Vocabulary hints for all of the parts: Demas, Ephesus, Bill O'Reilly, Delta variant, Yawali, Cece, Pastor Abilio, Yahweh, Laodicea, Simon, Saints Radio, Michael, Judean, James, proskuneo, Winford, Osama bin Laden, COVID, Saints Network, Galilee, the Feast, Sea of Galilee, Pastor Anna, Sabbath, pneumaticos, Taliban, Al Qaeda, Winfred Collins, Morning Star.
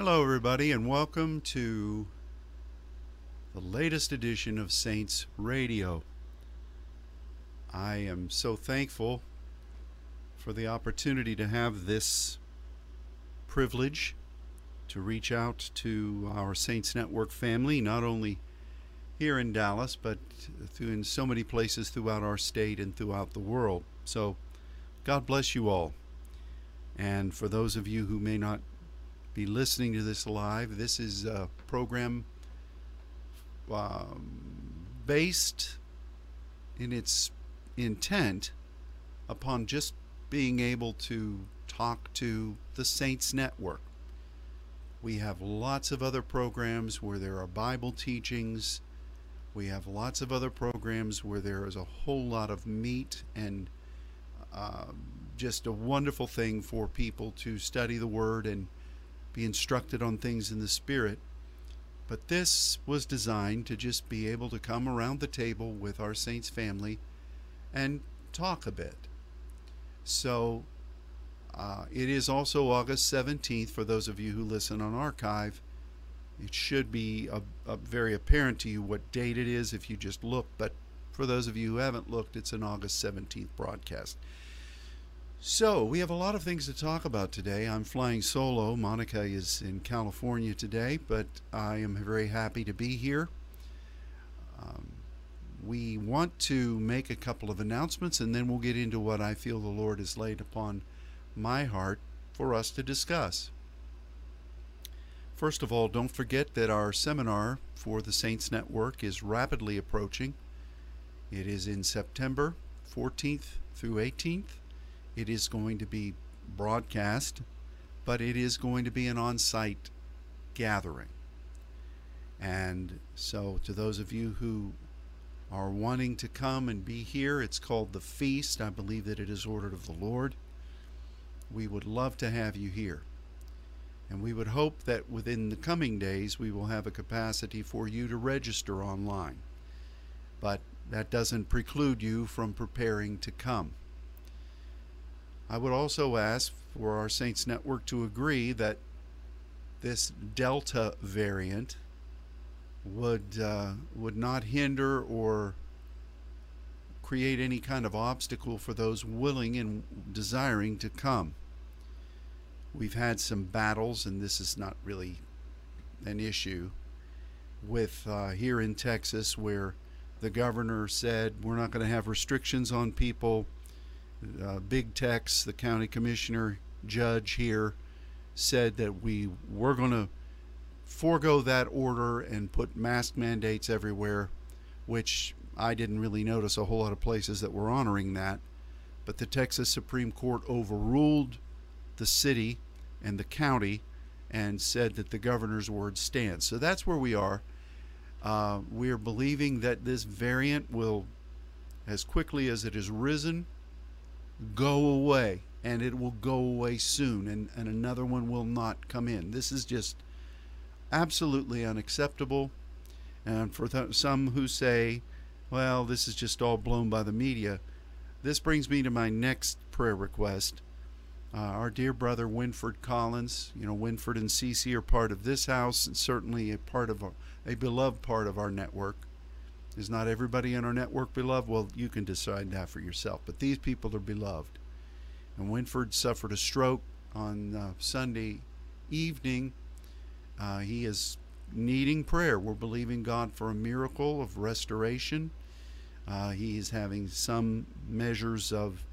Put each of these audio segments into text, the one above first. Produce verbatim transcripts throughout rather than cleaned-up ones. Hello everybody, and welcome to the latest edition of Saints Radio. I am so thankful for the opportunity to have this privilege to reach out to our Saints Network family, not only here in Dallas, but in so many places throughout our state and throughout the world. So God bless you all. And for those of you who may not be listening to this live, this is a program um, based in its intent upon just being able to talk to the Saints Network. We have lots of other programs where there are Bible teachings. We have lots of other programs where there is a whole lot of meat and uh, just a wonderful thing for people to study the Word and be instructed on things in the Spirit. But this was designed to just be able to come around the table with our Saints family and talk a bit. So uh, it is also August seventeenth for those of you who listen on archive. It should be a, a very apparent to you what date it is if you just look, but for those of you who haven't looked, it's an August seventeenth broadcast. So, we have a lot of things to talk about today. I'm flying solo. Monica is in California today, but I am very happy to be here. Um, we want to make a couple of announcements, and then we'll get into what I feel the Lord has laid upon my heart for us to discuss. First of all, don't forget that our seminar for the Saints Network is rapidly approaching. It is in September fourteenth through eighteenth. It is going to be broadcast, but it is going to be an on-site gathering. And so to those of you who are wanting to come and be here, it's called the Feast. I believe that it is ordered of the Lord. We would love to have you here. And we would hope that within the coming days we will have a capacity for you to register online. But that doesn't preclude you from preparing to come. I would also ask for our Saints Network to agree that this Delta variant would uh, would not hinder or create any kind of obstacle for those willing and desiring to come. We've had some battles, and this is not really an issue, with uh, here in Texas, where the governor said we're not going to have restrictions on people. Uh, Big Tex, the county commissioner judge here, said that we were going to forego that order and put mask mandates everywhere, which I didn't really notice a whole lot of places that were honoring that. But the Texas Supreme Court overruled the city and the county and said that the governor's word stands. So that's where we are. Uh, we are believing that this variant will, as quickly as it has risen, go away, and it will go away soon, and, and another one will not come in. This is just absolutely unacceptable. And for th some who say, well, this is just all blown by the media, this brings me to my next prayer request. Uh, our dear brother Winfred Collins, you know, Winford and Cece are part of this house, and certainly a part of our, a beloved part of our network. Is not everybody in our network beloved? Well, you can decide that for yourself. But these people are beloved. And Winford suffered a stroke on uh, Sunday evening. Uh, he is needing prayer. We're believing God for a miracle of restoration. Uh, he is having some measures of,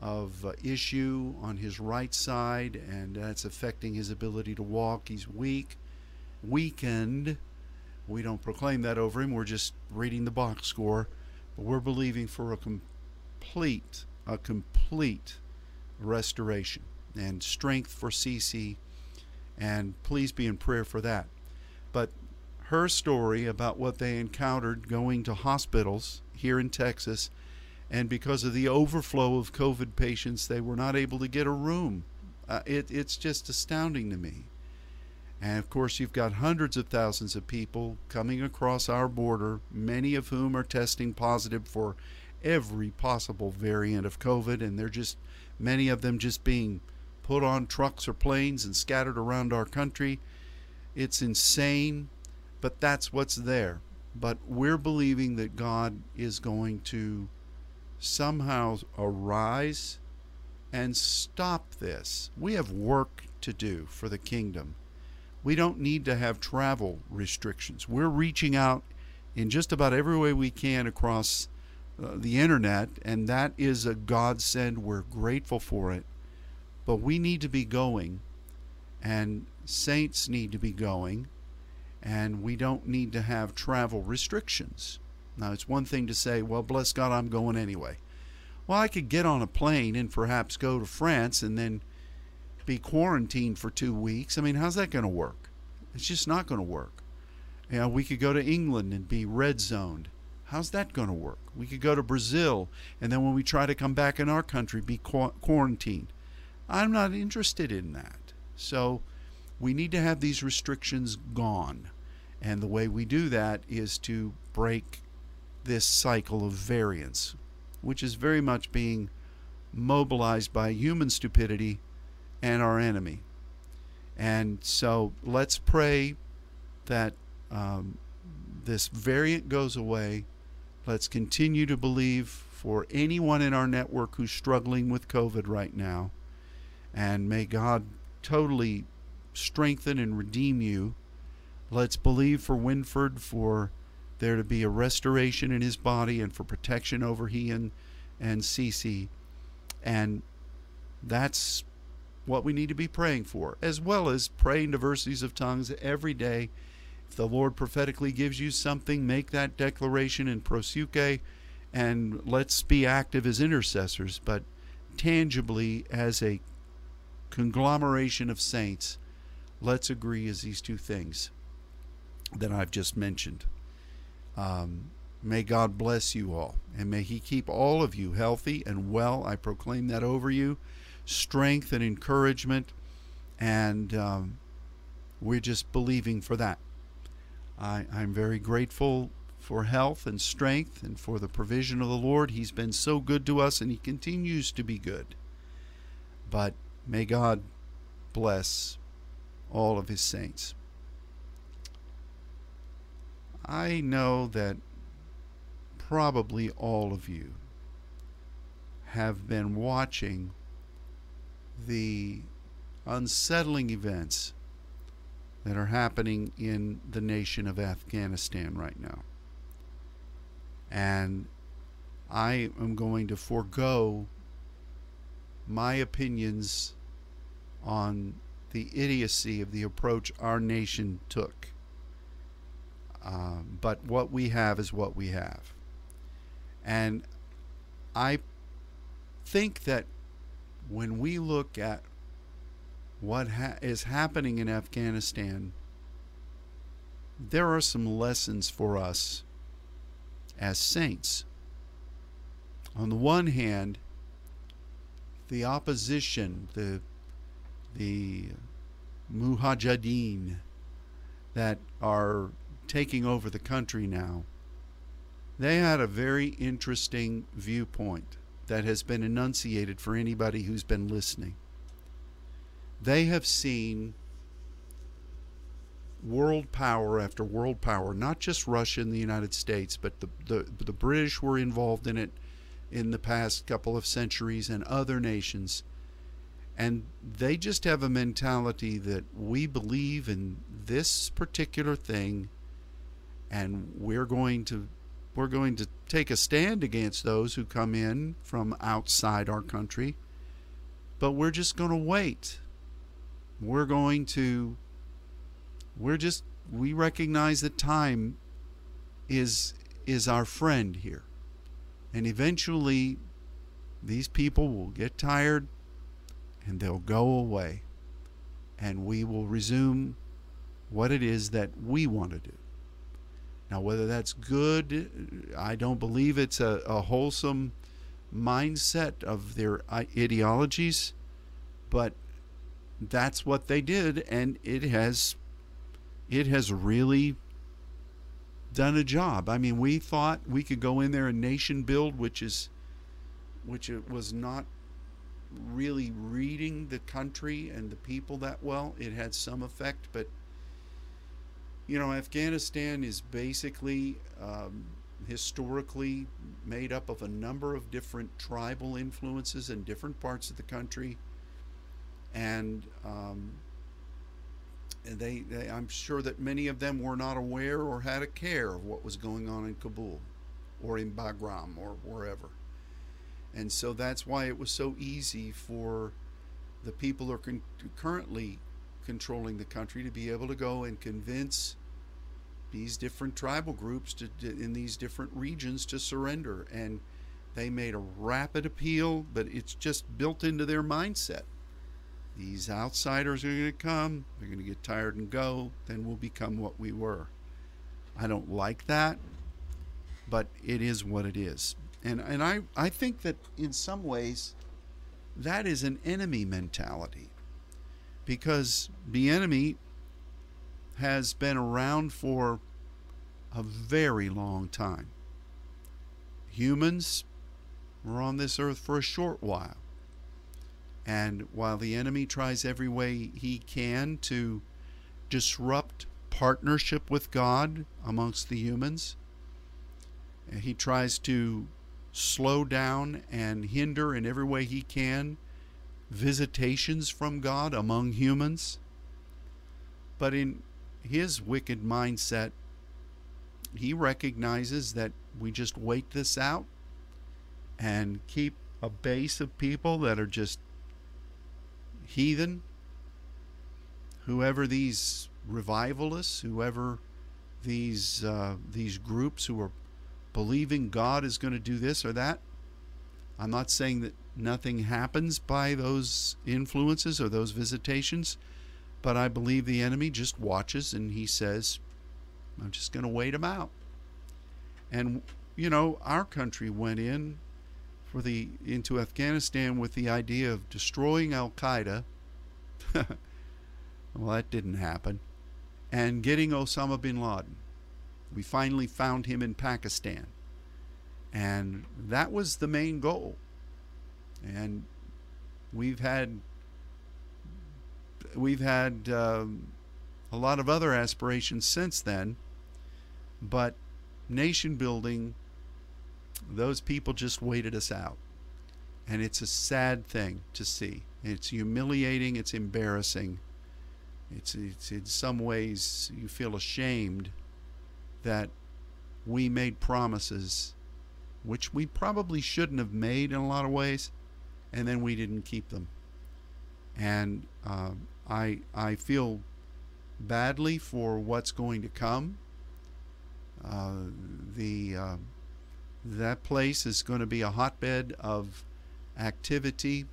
of uh, issue on his right side, and that's affecting his ability to walk. He's weak, weakened. We don't proclaim that over him. We're just reading the box score. But we're believing for a complete, a complete restoration and strength for Cece. And please be in prayer for that. But her story about what they encountered going to hospitals here in Texas, and because of the overflow of COVID patients, they were not able to get a room. Uh, it, it's just astounding to me. And of course, you've got hundreds of thousands of people coming across our border, many of whom are testing positive for every possible variant of COVID, and they're just, many of them just being put on trucks or planes and scattered around our country. It's insane, but that's what's there. But we're believing that God is going to somehow arise and stop this. We have work to do for the kingdom. We don't need to have travel restrictions. We're reaching out in just about every way we can across uh, the internet, and that is a godsend. We're grateful for it. But we need to be going, and saints need to be going, and we don't need to have travel restrictions. Now, it's one thing to say, well, bless God, I'm going anyway. Well, I could get on a plane and perhaps go to France and then be quarantined for two weeks. I mean, how's that going to work? It's just not going to work. You know, we could go to England and be red zoned. How's that going to work? We could go to Brazil, and then when we try to come back in our country, be qu- quarantined. I'm not interested in that. So we need to have these restrictions gone. And the way we do that is to break this cycle of variance, which is very much being mobilized by human stupidity and our enemy. And so let's pray that um, this variant goes away. Let's continue to believe for anyone in our network who's struggling with COVID right now. And may God totally strengthen and redeem you. Let's believe for Winford, for there to be a restoration in his body, and for protection over he and, and Cece. And that's what we need to be praying for, as well as praying diversities of tongues every day. If the Lord prophetically gives you something, make that declaration in prosuke, and let's be active as intercessors, but tangibly as a conglomeration of saints. Let's agree as these two things that I've just mentioned. Um, may God bless you all, and may he keep all of you healthy and well. I proclaim that over you, strength and encouragement, and um, we're just believing for that. I, I'm very grateful for health and strength and for the provision of the Lord. He's been so good to us, and he continues to be good. But may God bless all of his saints. I know that probably all of you have been watching the unsettling events that are happening in the nation of Afghanistan right now. And I am going to forego my opinions on the idiocy of the approach our nation took. Um, but what we have is what we have. And I think that when we look at what ha- is happening in Afghanistan, there are some lessons for us as saints. On the one hand, the opposition, the the Mujahideen that are taking over the country now, they had a very interesting viewpoint that has been enunciated for anybody who's been listening. They have seen world power after world power, not just Russia and the United States, but the, the, the British were involved in it in the past couple of centuries, and other nations. And they just have a mentality that we believe in this particular thing, and we're going to we're going to take a stand against those who come in from outside our country, but we're just going to wait. We're going to we're just we recognize that time is is our friend here. And eventually these people will get tired and they'll go away, and we will resume what it is that we want to do. Now, whether that's good, I don't believe it's a, a wholesome mindset of their ideologies, but that's what they did, and it has it has really done a job. I mean, we thought we could go in there and nation build, which is which it was not really reading the country and the people that well. It had some effect, but you know, Afghanistan is basically um, historically made up of a number of different tribal influences in different parts of the country, and um, they, they I'm sure that many of them were not aware or had a care of what was going on in Kabul or in Bagram or wherever. And so that's why it was so easy for the people who are con currently controlling the country to be able to go and convince these different tribal groups to, to, in these different regions to surrender. And they made a rapid appeal, but it's just built into their mindset. These outsiders are going to come, they're going to get tired and go, then we'll become what we were. I don't like that, but it is what it is. And, and I, I think that in some ways that is an enemy mentality, because the enemy has been around for a very long time. Humans were on this earth for a short while. And while the enemy tries every way he can to disrupt partnership with God amongst the humans, he tries to slow down and hinder in every way he can visitations from God among humans. But in his wicked mindset, he recognizes that we just wait this out and keep a base of people that are just heathen, whoever these revivalists, whoever these uh, these groups who are believing God is going to do this or that. I'm not saying that nothing happens by those influences or those visitations, but I believe the enemy just watches and he says, I'm just going to wait them out. And, you know, our country went in for the into Afghanistan with the idea of destroying Al Qaeda. Well, that didn't happen. And getting Osama bin Laden. We finally found him in Pakistan. And that was the main goal. And we've had we've had um, a lot of other aspirations since then, but nation building, those people just waited us out. And it's a sad thing to see. It's humiliating, it's embarrassing. It's, it's in some ways you feel ashamed that we made promises which we probably shouldn't have made in a lot of ways, and then we didn't keep them. And uh, I, I feel badly for what's going to come. Uh, the, uh, that place is going to be a hotbed of activity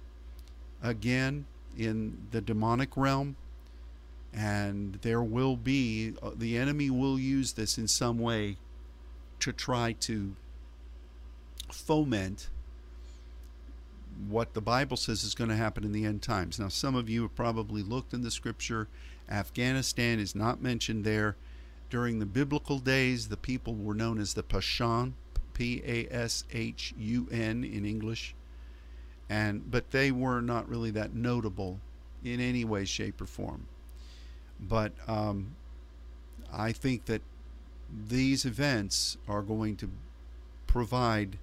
again in the demonic realm. And there will be, the enemy will use this in some way to try to foment what the Bible says is going to happen in the end times. Now, some of you have probably looked in the scripture. Afghanistan is not mentioned there. During the biblical days, the people were known as the Pashun, P A S H U N in English. And, but they were not really that notable in any way, shape, or form. But um, I think that these events are going to provide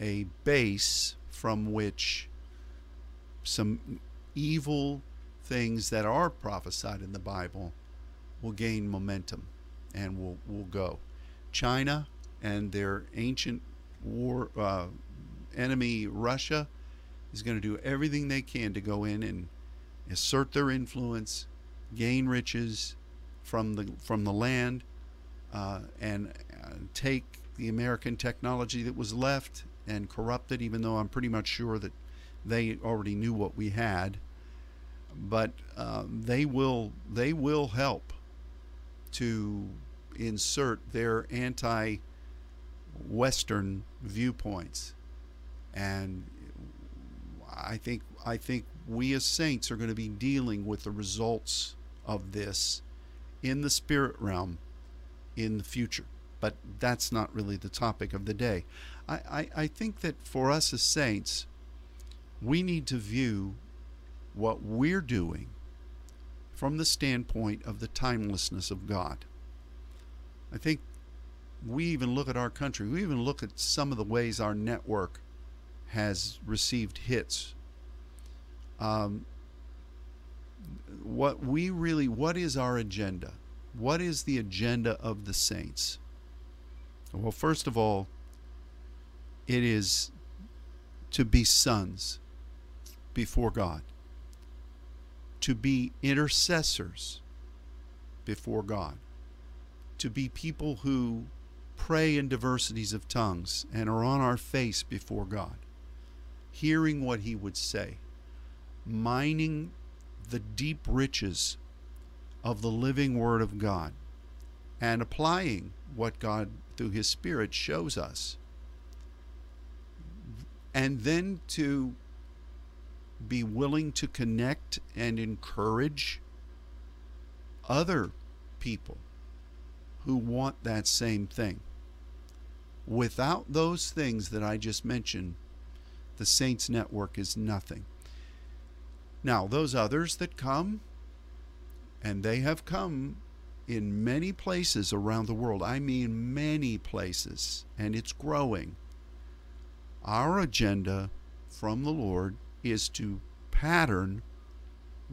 a base from which some evil things that are prophesied in the Bible will gain momentum and will, will go. China and their ancient war uh, enemy Russia is going to do everything they can to go in and assert their influence, gain riches from the from the land, uh, and uh, take the American technology that was left and corrupt it, even though I'm pretty much sure that they already knew what we had. But uh, they will they will help to insert their anti-Western viewpoints. And I think I think we as saints are going to be dealing with the results of this in the spirit realm in the future. But that's not really the topic of the day. I, I, I think that for us as saints, we need to view what we're doing from the standpoint of the timelessness of God. I think we even look at our country, we even look at some of the ways our network has received hits. Um, what we really, what is our agenda? What is the agenda of the Saints? Well, first of all, it is to be sons before God, to be intercessors before God, to be people who pray in diversities of tongues and are on our face before God, hearing what He would say, mining the deep riches of the living Word of God, and applying what God through His Spirit shows us, and then to be willing to connect and encourage other people who want that same thing. Without those things that I just mentioned, the Saints Network is nothing. Now, those others that come, and they have come in many places around the world, I mean many places, and it's growing. Our agenda from the Lord is to pattern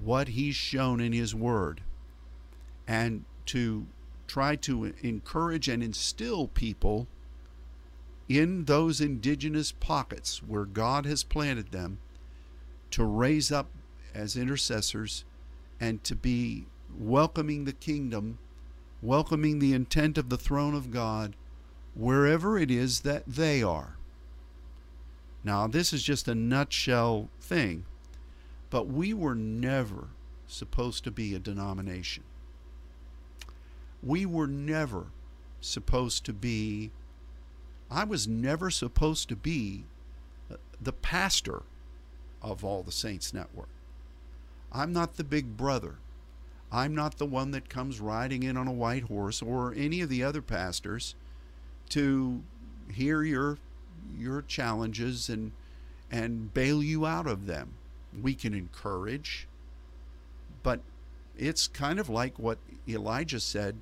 what He's shown in His Word, and to try to encourage and instill people in those indigenous pockets where God has planted them to raise up as intercessors and to be welcoming the kingdom, welcoming the intent of the throne of God wherever it is that they are. Now, this is just a nutshell thing, but we were never supposed to be a denomination. We were never supposed to be, I was never supposed to be the pastor of all the Saints Network. I'm not the big brother. I'm not the one that comes riding in on a white horse, or any of the other pastors, to hear your your challenges and and bail you out of them. We can encourage, but it's kind of like what Elijah said,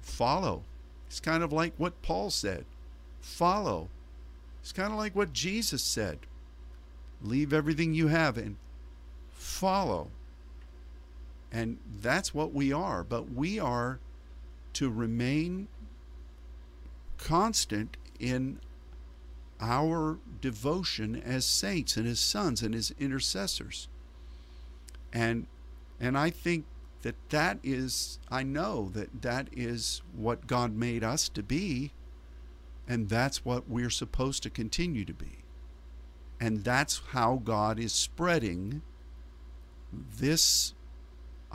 follow. It's kind of like what Paul said, follow. It's kind of like what Jesus said, leave everything you have and follow. And that's what we are, but we are to remain constant in our devotion as saints and as sons and as intercessors. And and I think that that is, I know that that is what God made us to be, and that's what we're supposed to continue to be. And that's how God is spreading this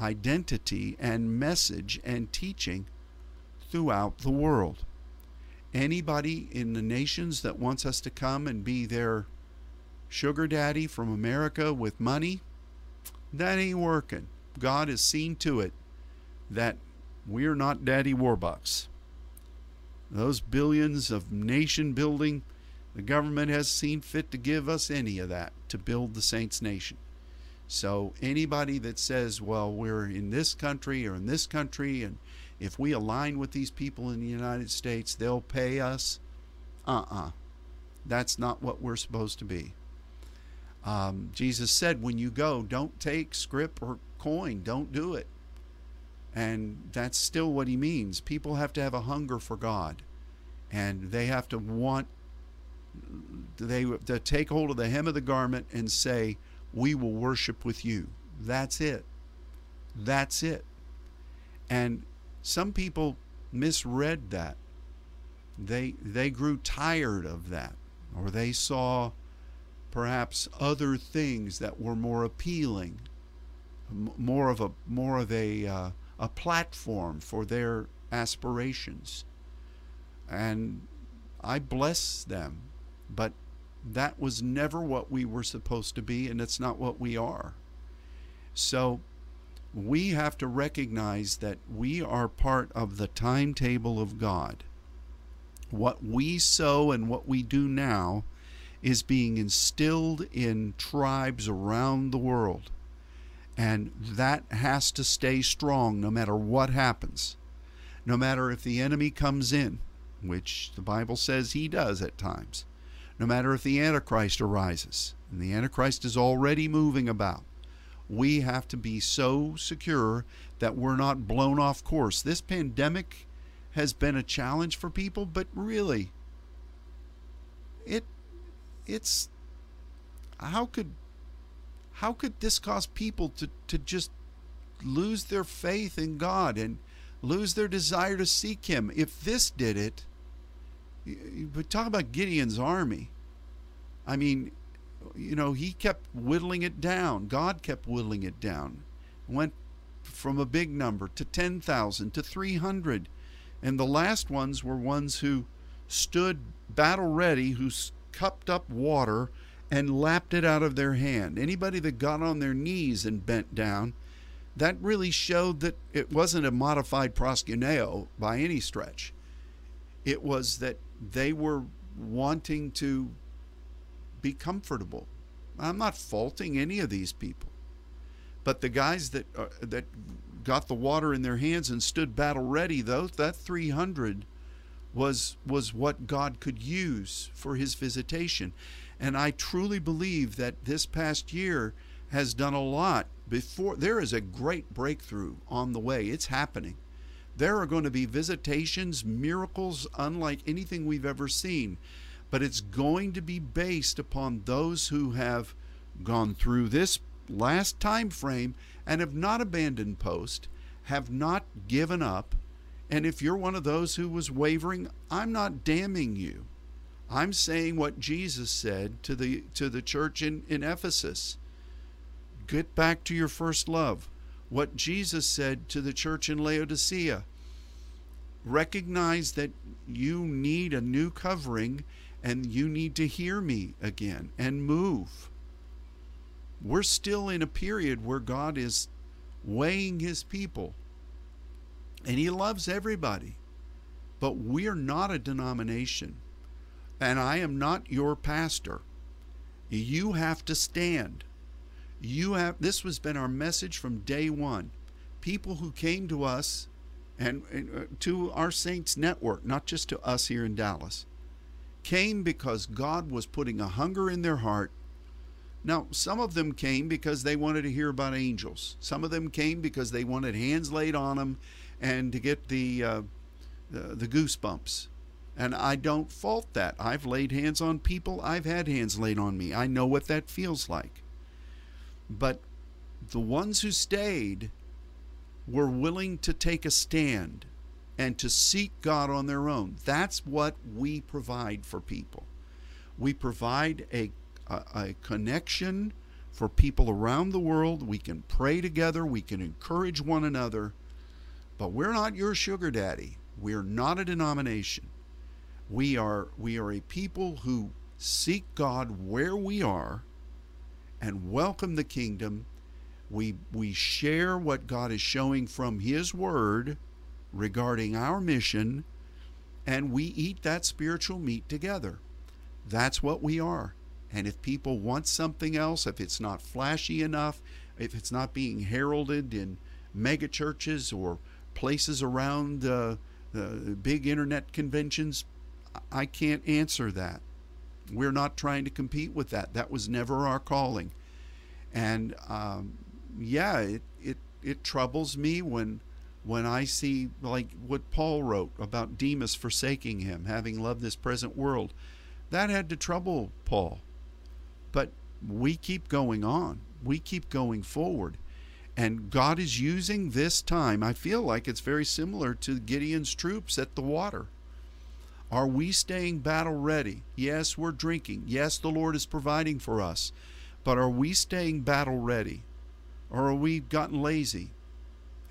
identity and message and teaching throughout the world. Anybody in the nations that wants us to come and be their sugar daddy from America with money, that ain't working. God has seen to it that we're not Daddy Warbucks. Those billions of nation building, the government has seen fit to give us any of that to build the Saints Nation. So anybody that says, well, we're in this country or in this country, and if we align with these people in the United States, they'll pay us. Uh-uh. That's not what we're supposed to be. Um, Jesus said, when you go, don't take scrip or coin. Don't do it. And that's still what He means. People have to have a hunger for God, and they have to want, they to take hold of the hem of the garment and say, we will worship with you. That's it. That's it. And some people misread that. They they grew tired of that, or they saw perhaps other things that were more appealing, more of a more of a uh, a platform for their aspirations. And I bless them, but that was never what we were supposed to be, and it's not what we are. So we have to recognize that we are part of the timetable of God. What we sow and what we do now is being instilled in tribes around the world, and that has to stay strong no matter what happens. No matter if the enemy comes in, which the Bible says he does at times, no matter if the Antichrist arises, and the Antichrist is already moving about, we have to be so secure that we're not blown off course. This pandemic has been a challenge for people, but really, it, it's, how could, how could this cause people to, to just lose their faith in God and lose their desire to seek Him? If this did it, but talk about Gideon's army. I mean, you know, he kept whittling it down. God kept whittling it down. Went from a big number to ten thousand to three hundred. And the last ones were ones who stood battle ready, who cupped up water and lapped it out of their hand. Anybody that got on their knees and bent down, that really showed that it wasn't a modified proskuneo by any stretch. It was that they were wanting to be comfortable. I'm not faulting any of these people, but the guys that uh, that got the water in their hands and stood battle ready, though, that three hundred was was what God could use for His visitation. And I truly believe that this past year has done a lot. Before, there is a great breakthrough on the way. It's happening. There are going to be visitations, miracles unlike anything we've ever seen, but it's going to be based upon those who have gone through this last time frame and have not abandoned post, have not given up. And if you're one of those who was wavering, I'm not damning you. I'm saying what Jesus said to the to the church in, in Ephesus. Get back to your first love. What Jesus said to the church in Laodicea. Recognize that you need a new covering and you need to hear me again and move. We're still in a period where God is weighing His people, and He loves everybody, but we're not a denomination, and I am not your pastor. You have to stand. You have, this has been our message from day one. People who came to us and, and to our Saints Network, not just to us here in Dallas, came because God was putting a hunger in their heart. Now, some of them came because they wanted to hear about angels. Some of them came because they wanted hands laid on them and to get the, uh, the, the goosebumps. And I don't fault that. I've laid hands on people. I've had hands laid on me. I know what that feels like. But the ones who stayed were willing to take a stand and to seek God on their own. That's what we provide for people. We provide a, a, a connection for people around the world. We can pray together. We can encourage one another. But we're not your sugar daddy. We're not a denomination. We are, we are a people who seek God where we are and welcome the kingdom. We, we share what God is showing from His word regarding our mission, and we eat that spiritual meat together. That's what we are. And if people want something else, if it's not flashy enough, if it's not being heralded in mega churches or places around uh, the big internet conventions, I can't answer that. We're not trying to compete with that. That was never our calling. And um, yeah, it, it it troubles me when when I see like what Paul wrote about Demas forsaking him, having loved this present world. That had to trouble Paul. But we keep going on. We keep going forward. And God is using this time. I feel like it's very similar to Gideon's troops at the water. Are we staying battle ready? Yes, we're drinking. Yes, the Lord is providing for us. But are we staying battle ready? Or are we gotten lazy?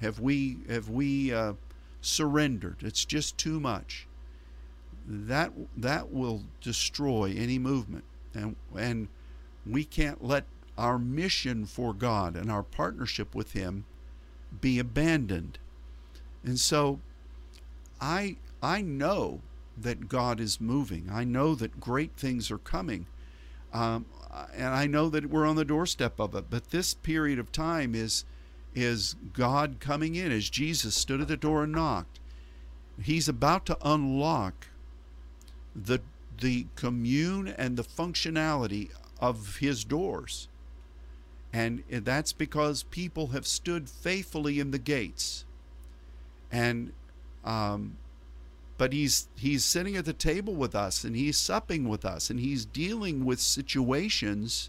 Have we, have we uh, surrendered? It's just too much. That, that will destroy any movement. And, and we can't let our mission for God and our partnership with Him be abandoned. And so I, I know that God is moving. I know that great things are coming. Um, and I know that we're on the doorstep of it. But this period of time is, is God coming in. As Jesus stood at the door and knocked, he's about to unlock the the commune and the functionality of his doors. And that's because people have stood faithfully in the gates. And um, but he's he's sitting at the table with us, and he's supping with us, and he's dealing with situations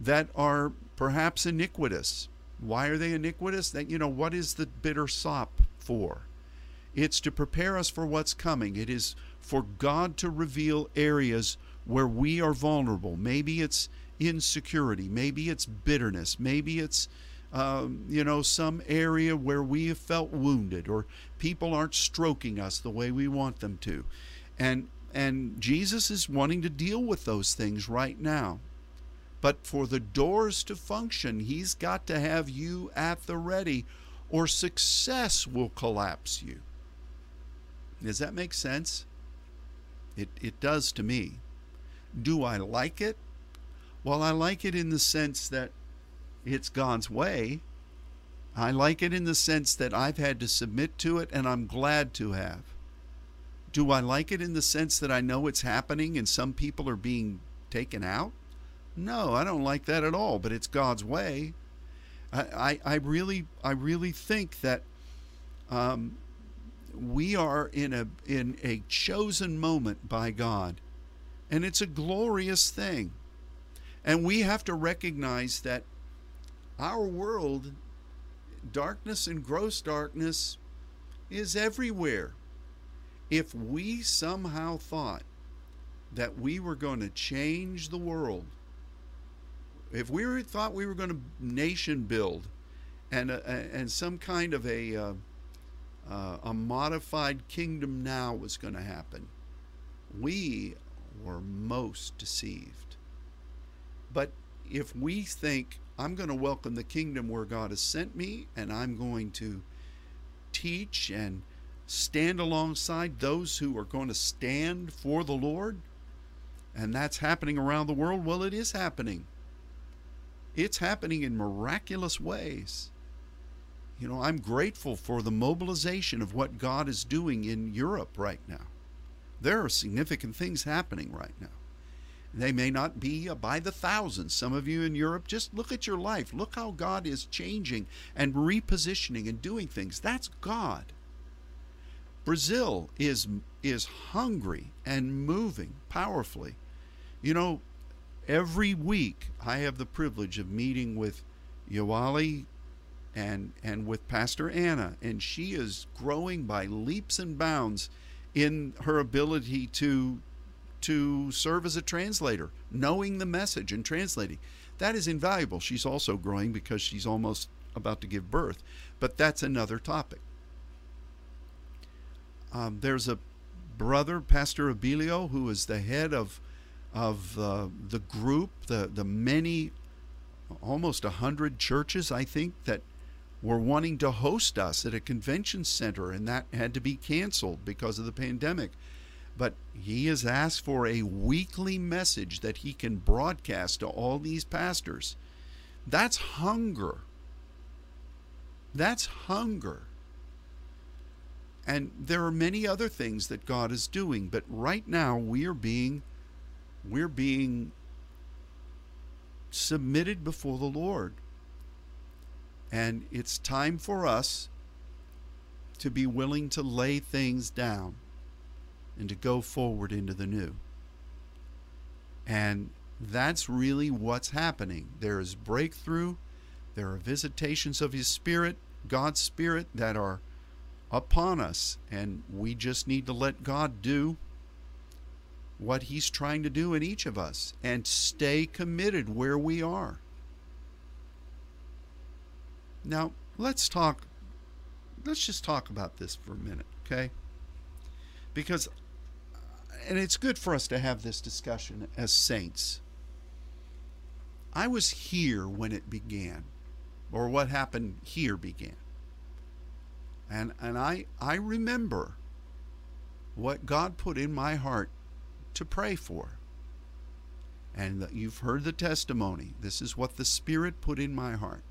that are perhaps iniquitous. Why are they iniquitous? That, you know, what is the bitter sop for? It's to prepare us for what's coming. It is for God to reveal areas where we are vulnerable. Maybe it's insecurity. Maybe it's bitterness. Maybe it's, um, you know, some area where we have felt wounded, or people aren't stroking us the way we want them to. And, and Jesus is wanting to deal with those things right now. But for the doors to function, he's got to have you at the ready, or success will collapse you. Does that make sense? It, it does to me. Do I like it? Well, I like it in the sense that it's God's way. I like it in the sense that I've had to submit to it, and I'm glad to have. Do I like it in the sense that I know it's happening and some people are being taken out? No, I don't like that at all, but it's God's way. I, I, I really I really think that um, we are in a in a chosen moment by God, and it's a glorious thing. And we have to recognize that our world, darkness and gross darkness, is everywhere. If we somehow thought that we were going to change the world, if we thought we were going to nation build, and a, and some kind of a uh, uh, a modified kingdom now was going to happen, we were most deceived. But if we think, I'm going to welcome the kingdom where God has sent me, and I'm going to teach and stand alongside those who are going to stand for the Lord, and that's happening around the world, well, it is happening. It's happening in miraculous ways. You know, I'm grateful for the mobilization of what God is doing in Europe right now. There are significant things happening right now. They may not be by the thousands. Some of you in Europe, just look at your life. Look how God is changing and repositioning and doing things. That's God. Brazil is, is hungry and moving powerfully. You know, every week, I have the privilege of meeting with Yawali and and with Pastor Anna, and she is growing by leaps and bounds in her ability to to serve as a translator, knowing the message and translating. That is invaluable. She's also growing because she's almost about to give birth, but that's another topic. Um, there's a brother, Pastor Abilio, who is the head of of uh, the group, the, the many, almost a hundred churches, I think, that were wanting to host us at a convention center, and that had to be canceled because of the pandemic. But he has asked for a weekly message that he can broadcast to all these pastors. That's hunger. That's hunger. And there are many other things that God is doing, but right now we are being We're being submitted before the Lord. And it's time for us to be willing to lay things down and to go forward into the new. And that's really what's happening. There is breakthrough. There are visitations of His Spirit, God's Spirit, that are upon us. And we just need to let God do what He's trying to do in each of us, and stay committed where we are. Now, let's talk, let's just talk about this for a minute, okay? Because, and it's good for us to have this discussion as saints. I was here when it began, or what happened here began. And, and I, I remember what God put in my heart to pray for. And you've heard the testimony. This is what the Spirit put in my heart.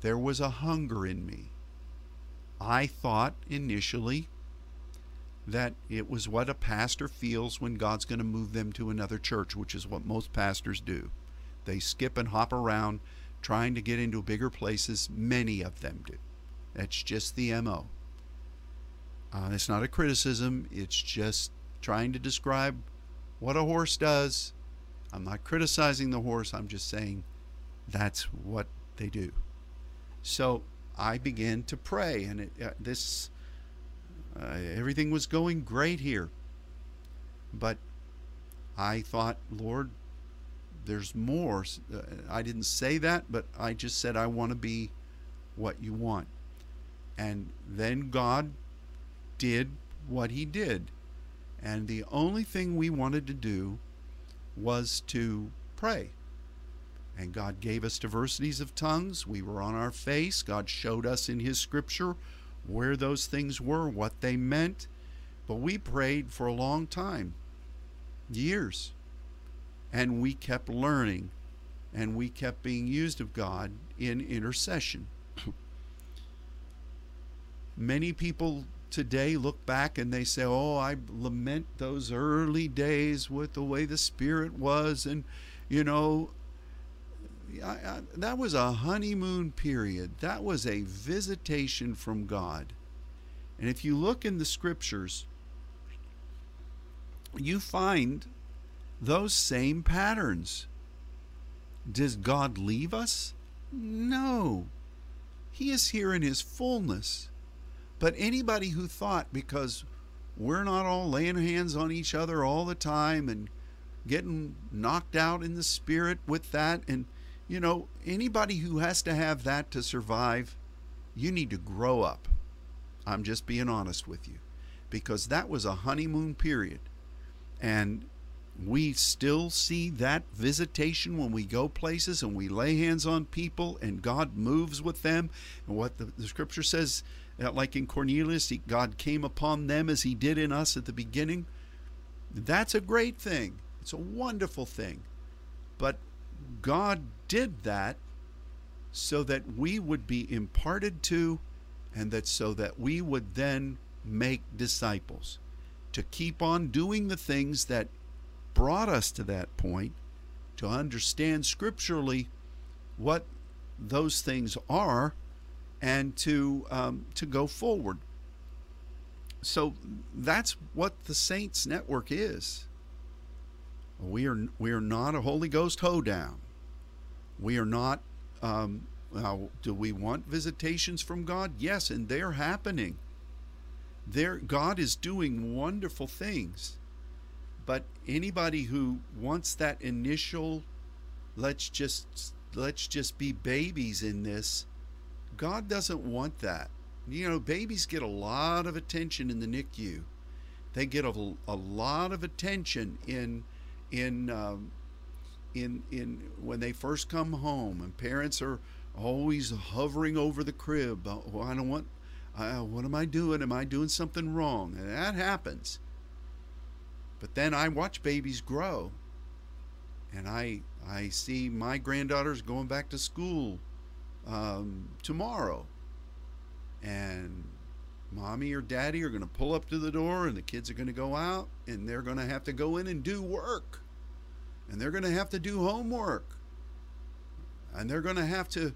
There was a hunger in me. I thought initially that it was what a pastor feels when God's going to move them to another church, which is what most pastors do. They skip and hop around trying to get into bigger places. Many of them do. That's just the M O. Uh, it's not a criticism. It's just trying to describe what a horse does. I'm not criticizing the horse. I'm just saying that's what they do. So I began to pray, and it, uh, this uh, everything was going great here. But I thought, Lord, there's more. Uh, I didn't say that, but I just said, I want to be what you want. And then God did what he did. And the only thing we wanted to do was to pray. And God gave us diversities of tongues. We were on our face. God showed us in his scripture where those things were, what they meant. But we prayed for a long time, years. And we kept learning, and we kept being used of God in intercession. Many people today look back and they say, oh, I lament those early days with the way the Spirit was. And, you know, I, I, that was a honeymoon period. That was a visitation from God. And if you look in the scriptures, you find those same patterns. Does God leave us? No. He is here in his fullness. But anybody who thought, because we're not all laying hands on each other all the time and getting knocked out in the spirit with that, and, you know, anybody who has to have that to survive, you need to grow up. I'm just being honest with you, because that was a honeymoon period. And we still see that visitation when we go places and we lay hands on people and God moves with them. And what the, the scripture says, like in Cornelius, he, God came upon them as he did in us at the beginning. That's a great thing. It's a wonderful thing. But God did that so that we would be imparted to, and that so that we would then make disciples, to keep on doing the things that brought us to that point, to understand scripturally what those things are, and to um, to go forward. So that's what the Saints Network is. We are we are not a Holy Ghost hoedown. We are not. Um, now, do we want visitations from God? Yes, and they're happening. There, God is doing wonderful things. But anybody who wants that initial, let's just let's just be babies in this. God doesn't want that. You know, babies get a lot of attention in the N I C U. They get a, a lot of attention in, in, um, in, in when they first come home, and parents are always hovering over the crib. Oh, I don't want. Uh, what am I doing? Am I doing something wrong? And that happens. But then I watch babies grow, and I I see my granddaughters going back to school um tomorrow, and mommy or daddy are going to pull up to the door, and the kids are going to go out, and they're going to have to go in and do work, and they're going to have to do homework, and they're going to have to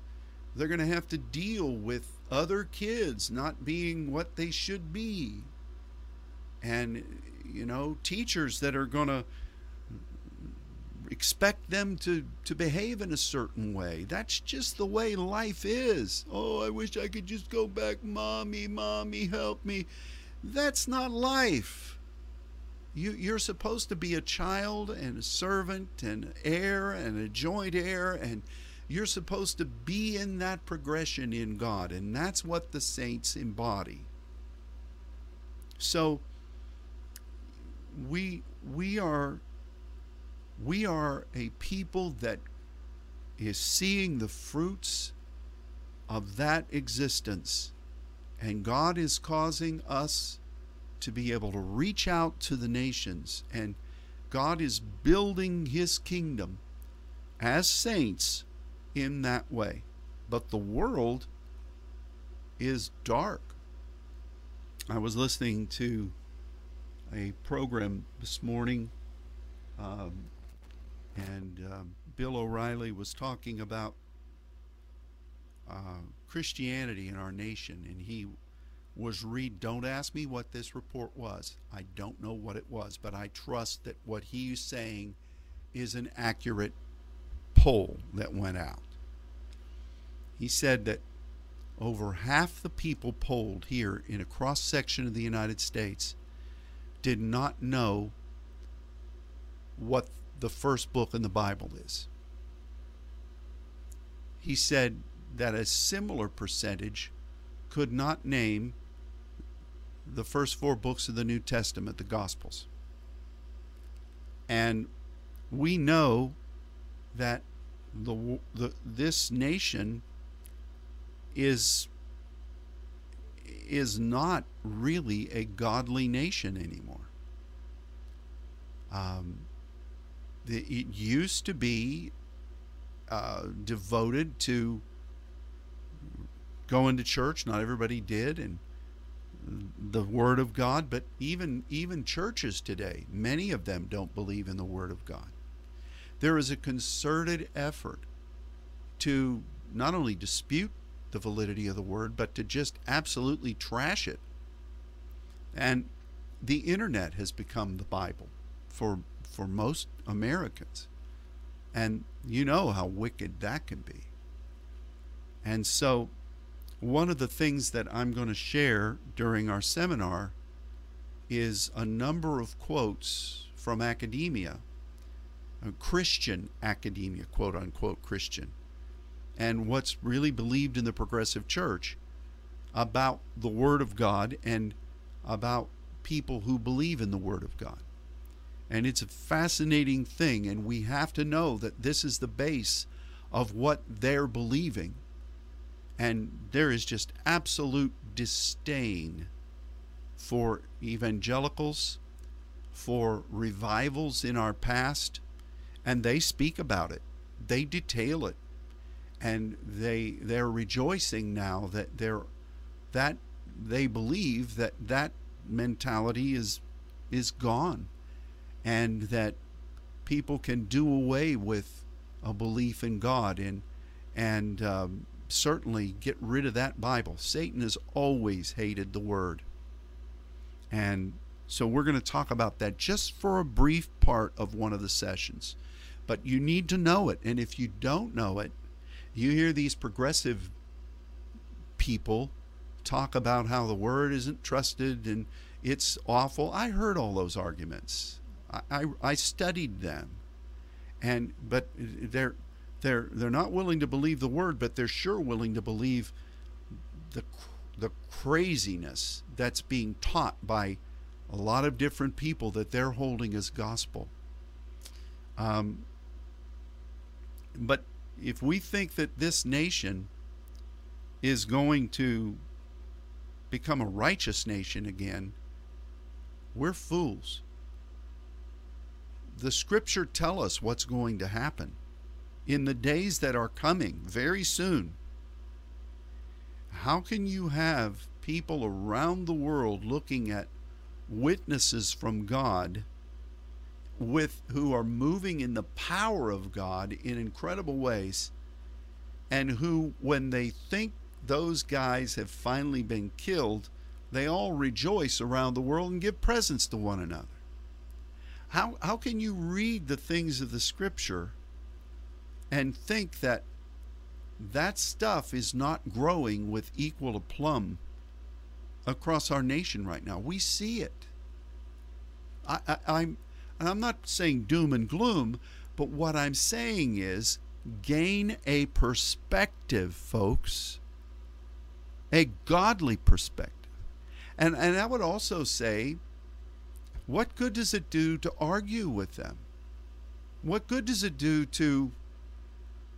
they're going to have to deal with other kids not being what they should be, and, you know, teachers that are going to expect them to, to behave in a certain way. That's just the way life is. Oh, I wish I could just go back. Mommy, mommy, help me. That's not life. You, you're supposed to be a child and a servant and heir and a joint heir, and you're supposed to be in that progression in God, and that's what the saints embody. So we, we are... We are a people that is seeing the fruits of that existence. And God is causing us to be able to reach out to the nations. And God is building his kingdom as saints in that way. But the world is dark. I was listening to a program this morning, um, and uh, Bill O'Reilly was talking about uh, Christianity in our nation, and he was read. Don't ask me what this report was. I don't know what it was, but I trust that what he's saying is an accurate poll that went out. He said that over half the people polled here in a cross-section of the United States did not know what the first book in the Bible is. He said that a similar percentage could not name the first four books of the New Testament, the Gospels. And we know that the, the this nation is is not really a godly nation anymore. Um, the, it used to be uh, devoted to going to church. Not everybody did, and the Word of God, but even even churches today, many of them don't believe in the Word of God. There is a concerted effort to not only dispute the validity of the Word, but to just absolutely trash it. And the internet has become the Bible for for most Americans, and you know how wicked that can be. And so one of the things that I'm going to share during our seminar is a number of quotes from academia, Christian academia, quote unquote Christian, and what's really believed in the progressive church about the Word of God and about people who believe in the Word of God. And it's a fascinating thing, and we have to know that this is the base of what they're believing. And there is just absolute disdain for evangelicals, for revivals in our past, and they speak about it. They detail it. And they they're rejoicing now that they're that they believe that that mentality is is gone, and that people can do away with a belief in God and and um, certainly get rid of that Bible. Satan has always hated the Word, and so we're going to talk about that just for a brief part of one of the sessions. But you need to know it, and if you don't know it, you hear these progressive people talk about how the Word isn't trusted and it's awful. I heard all those arguments. I, I, I studied them, and but they're they're they're not willing to believe the Word, but they're sure willing to believe the the craziness that's being taught by a lot of different people that they're holding as gospel. Um, but. If we think that this nation is going to become a righteous nation again, we're fools. The Scripture tells us what's going to happen in the days that are coming very soon. How can you have people around the world looking at witnesses from God with who are moving in the power of God in incredible ways, and who, when they think those guys have finally been killed, they all rejoice around the world and give presents to one another? How, how can you read the things of the Scripture and think that that stuff is not growing with equal aplomb across our nation right now? We see it. I, I, I'm And I'm not saying doom and gloom, but what I'm saying is gain a perspective, folks, a godly perspective. And, and I would also say, what good does it do to argue with them? What good does it do to,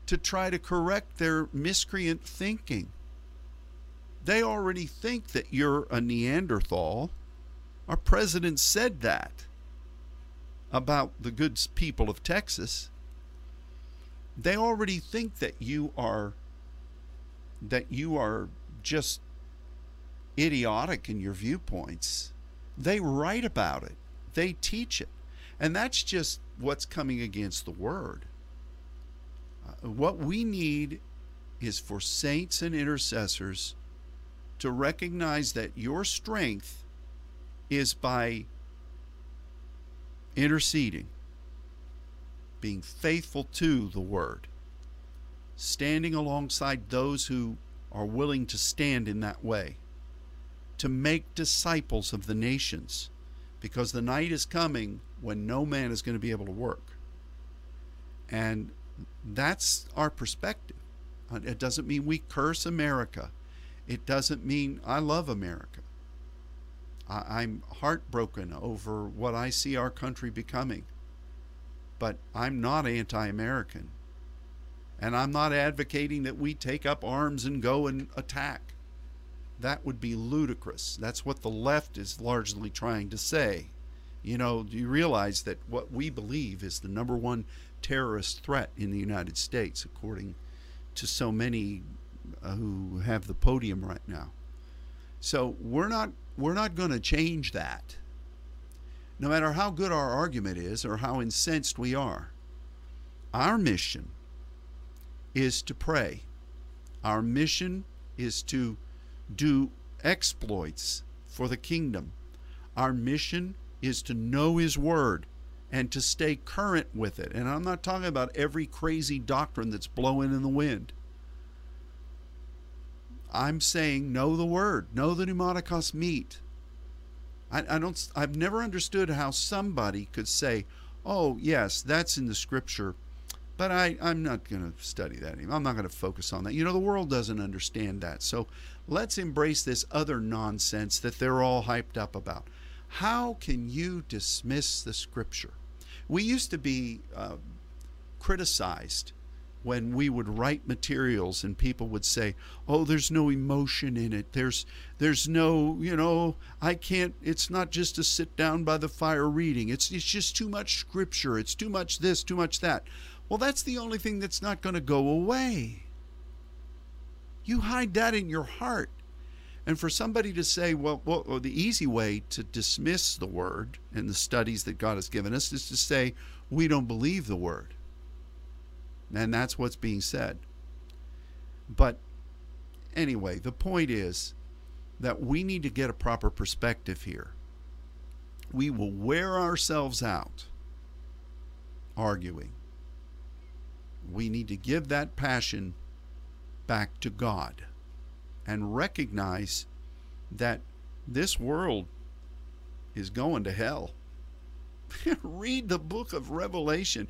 to try to correct their miscreant thinking? They already think that you're a Neanderthal. Our president said that about the good people of Texas. They already think that you are that you are just idiotic in your viewpoints, they write about it. They teach it. And that's just what's coming against the word. Uh, what we need is for saints and intercessors to recognize that your strength is by interceding, being faithful to the word, standing alongside those who are willing to stand in that way, to make disciples of the nations, because the night is coming when no man is going to be able to work. And that's our perspective. It doesn't mean we curse America. It doesn't mean I love America. I, I'm heartbroken over what I see our country becoming. But I'm not anti-American. And I'm not advocating that we take up arms and go and attack. That would be ludicrous. That's what the left is largely trying to say. You know, do you realize that what we believe is the number one terrorist threat in the United States, according to so many who have the podium right now? So we're not we're not going to change that, no matter how good our argument is or how incensed we are. Our mission is to pray. Our mission is to do exploits for the kingdom. Our mission is to know his word and to stay current with it. And I'm not talking about every crazy doctrine that's blowing in the wind. I'm saying know the word, know the pneumaticos meat. I, I don't, I've never understood how somebody could say, oh yes, that's in the scripture, but I, I'm not going to study that anymore. I'm not going to focus on that. You know, the world doesn't understand that. So let's embrace this other nonsense that they're all hyped up about. How can you dismiss the scripture? We used to be uh, criticized when we would write materials and people would say, oh, there's no emotion in it. There's, there's no, you know, I can't, it's not just a sit down by the fire reading. It's, it's just too much scripture. It's too much this, too much that. Well, that's the only thing that's not going to go away. You hide that in your heart. And for somebody to say, well, well, the easy way to dismiss the word and the studies that God has given us is to say, we don't believe the word. And that's what's being said. But anyway, the point is that we need to get a proper perspective here. We will wear ourselves out arguing. We need to give that passion back to God and recognize that this world is going to hell. Read the book of Revelation.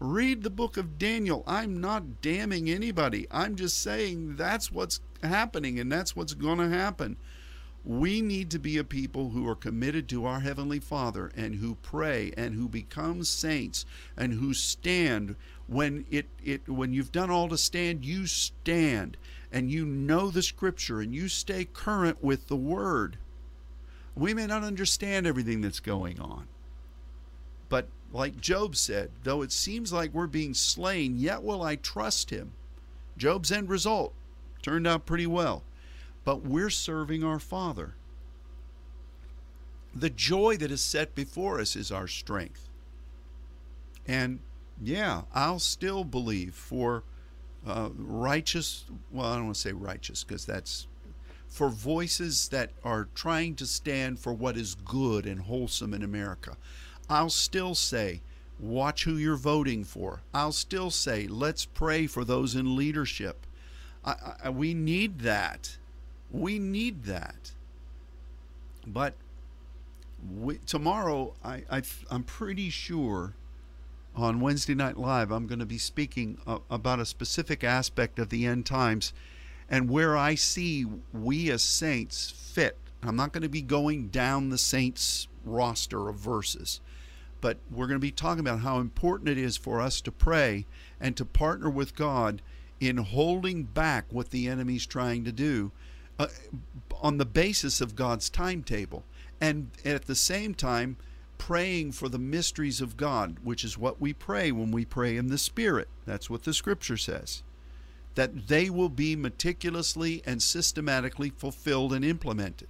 Read the book of Daniel. I'm not damning anybody. I'm just saying that's what's happening and that's what's going to happen. We need to be a people who are committed to our Heavenly Father and who pray and who become saints and who stand. When it, it when you've done all to stand, you stand, and you know the scripture, and you stay current with the word. We may not understand everything that's going on, but like Job said, though it seems like we're being slain, yet will I trust him. Job's end result turned out pretty well, but we're serving our Father. The joy that is set before us is our strength. And yeah, I'll still believe for uh, righteous, well, I don't want to say righteous because that's for voices that are trying to stand for what is good and wholesome in America. I'll still say, watch who you're voting for. I'll still say, let's pray for those in leadership. I, I, we need that. We need that. But we, tomorrow, I, I, I'm pretty sure on Wednesday Night Live, I'm going to be speaking uh, about a specific aspect of the end times and where I see we as saints fit. I'm not going to be going down the saints roster of verses, but we're going to be talking about how important it is for us to pray and to partner with God in holding back what the enemy's trying to do uh, on the basis of God's timetable. And at the same time, praying for the mysteries of God, which is what we pray when we pray in the Spirit. That's what the Scripture says. that they will be meticulously and systematically fulfilled and implemented.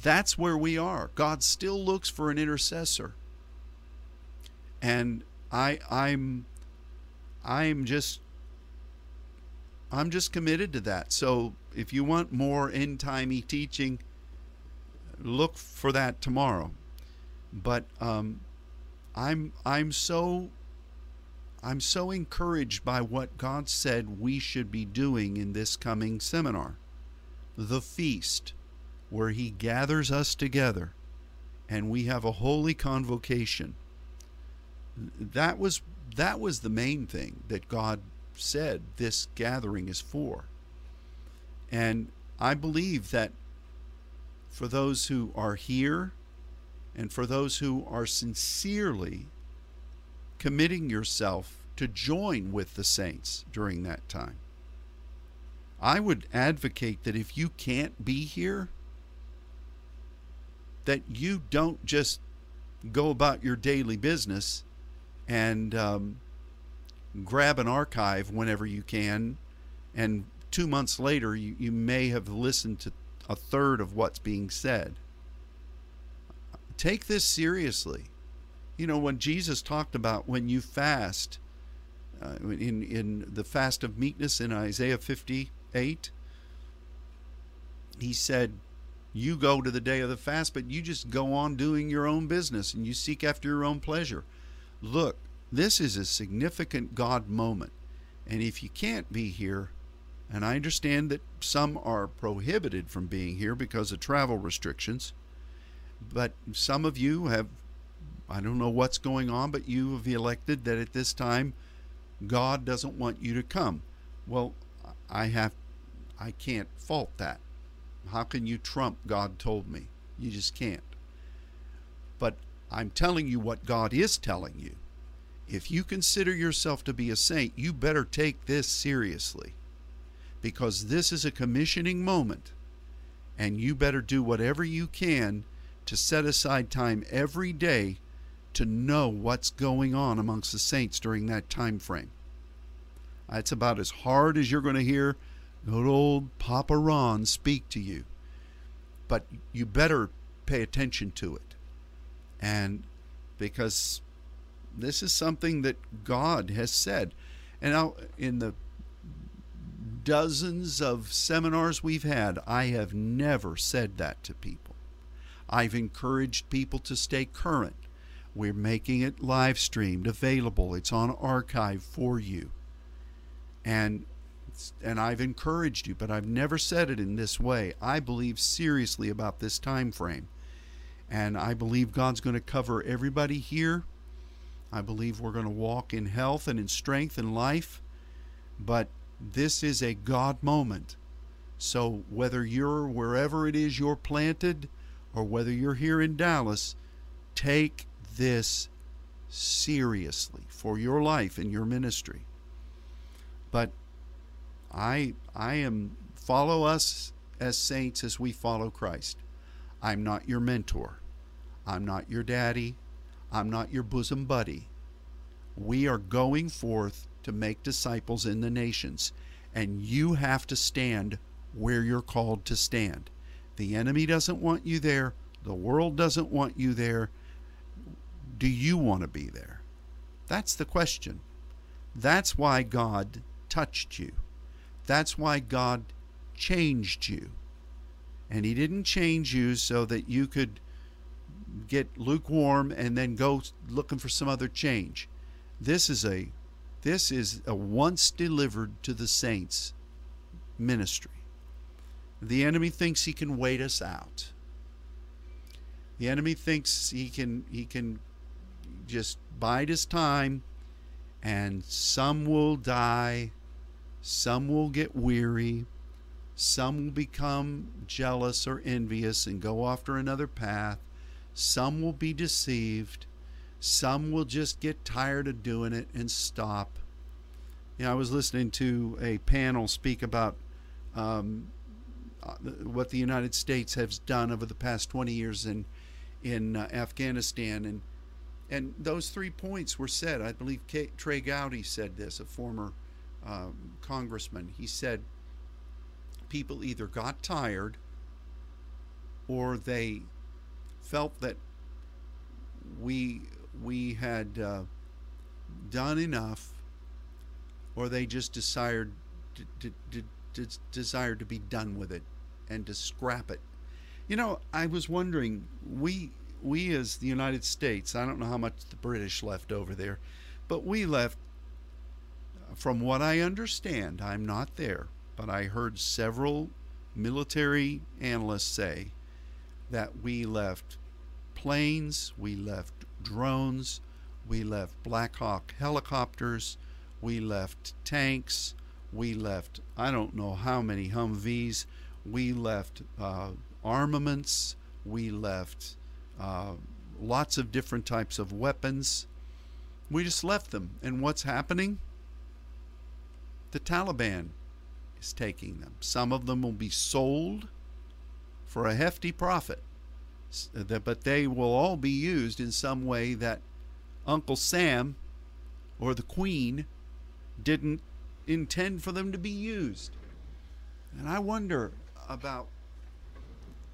That's where we are. God still looks for an intercessor. And I, I'm, I'm just, I'm just committed to that. So if you want more end-timey teaching, look for that tomorrow. But um, I'm, I'm so, I'm so encouraged by what God said we should be doing in this coming seminar, the Feast, where He gathers us together, and we have a holy convocation. That was that was the main thing that God said this gathering is for. And I believe that for those who are here and for those who are sincerely committing yourself to join with the saints during that time, I would advocate that if you can't be here, that you don't just go about your daily business and um, grab an archive whenever you can, and two months later you, you may have listened to a third of what's being said. Take this seriously. You know, when Jesus talked about when you fast, uh, in, in the fast of meekness in Isaiah fifty-eight, He said, you go to the day of the fast, but you just go on doing your own business and you seek after your own pleasure. Look, this is a significant God moment. And if you can't be here, and I understand that some are prohibited from being here because of travel restrictions, but some of you have, I don't know what's going on, but you have elected that at this time, God doesn't want you to come. Well, I have, I can't fault that. How can you trump God told me? You just can't. But I'm telling you what God is telling you. If you consider yourself to be a saint, you better take this seriously, because this is a commissioning moment, and you better do whatever you can to set aside time every day to know what's going on amongst the saints during that time frame. It's about as hard as you're going to hear good old Papa Ron speak to you, but you better pay attention to it. And because this is something that God has said. And now in the dozens of seminars we've had, I have never said that to people. I've encouraged people to stay current. We're making it live streamed, available. It's on archive for you. And and I've encouraged you, but I've never said it in this way. I believe seriously about this time frame. And I believe God's going to cover everybody here. I believe we're going to walk in health and in strength and life. But this is a God moment. So whether you're wherever it is you're planted, or whether you're here in Dallas, take this seriously for your life and your ministry. But I, I am, follow us as saints as we follow Christ. I'm not your mentor. I'm not your daddy. I'm not your bosom buddy. We are going forth to make disciples in the nations, and you have to stand where you're called to stand. The enemy doesn't want you there. The world doesn't want you there. Do you want to be there? That's the question. That's why God touched you. That's why God changed you. And He didn't change you so that you could get lukewarm and then go looking for some other change. This is a this is a once delivered to the saints ministry. The enemy thinks he can wait us out. The enemy thinks he can he can just bide his time, and some will die, some will get weary, some will become jealous or envious and go after another path. Some will be deceived. Some will just get tired of doing it and stop. You know, I was listening to a panel speak about um, what the United States has done over the past twenty years in in uh, Afghanistan, and and those three points were said. I believe K- Trey Gowdy said this, a former um, congressman. He said people either got tired or they felt that we we had uh, done enough, or they just desired to, to, to, to desired to be done with it and to scrap it. You know, I was wondering, we we as the United States, I don't know how much the British left over there, but we left, from what I understand, I'm not there, but I heard several military analysts say that we left planes, we left drones, we left Black Hawk helicopters, we left tanks, we left I don't know how many Humvees, we left uh, armaments, we left uh, lots of different types of weapons. We just left them. And what's happening? The Taliban is taking them. Some of them will be sold for a hefty profit, but they will all be used in some way that Uncle Sam or the Queen didn't intend for them to be used. And I wonder about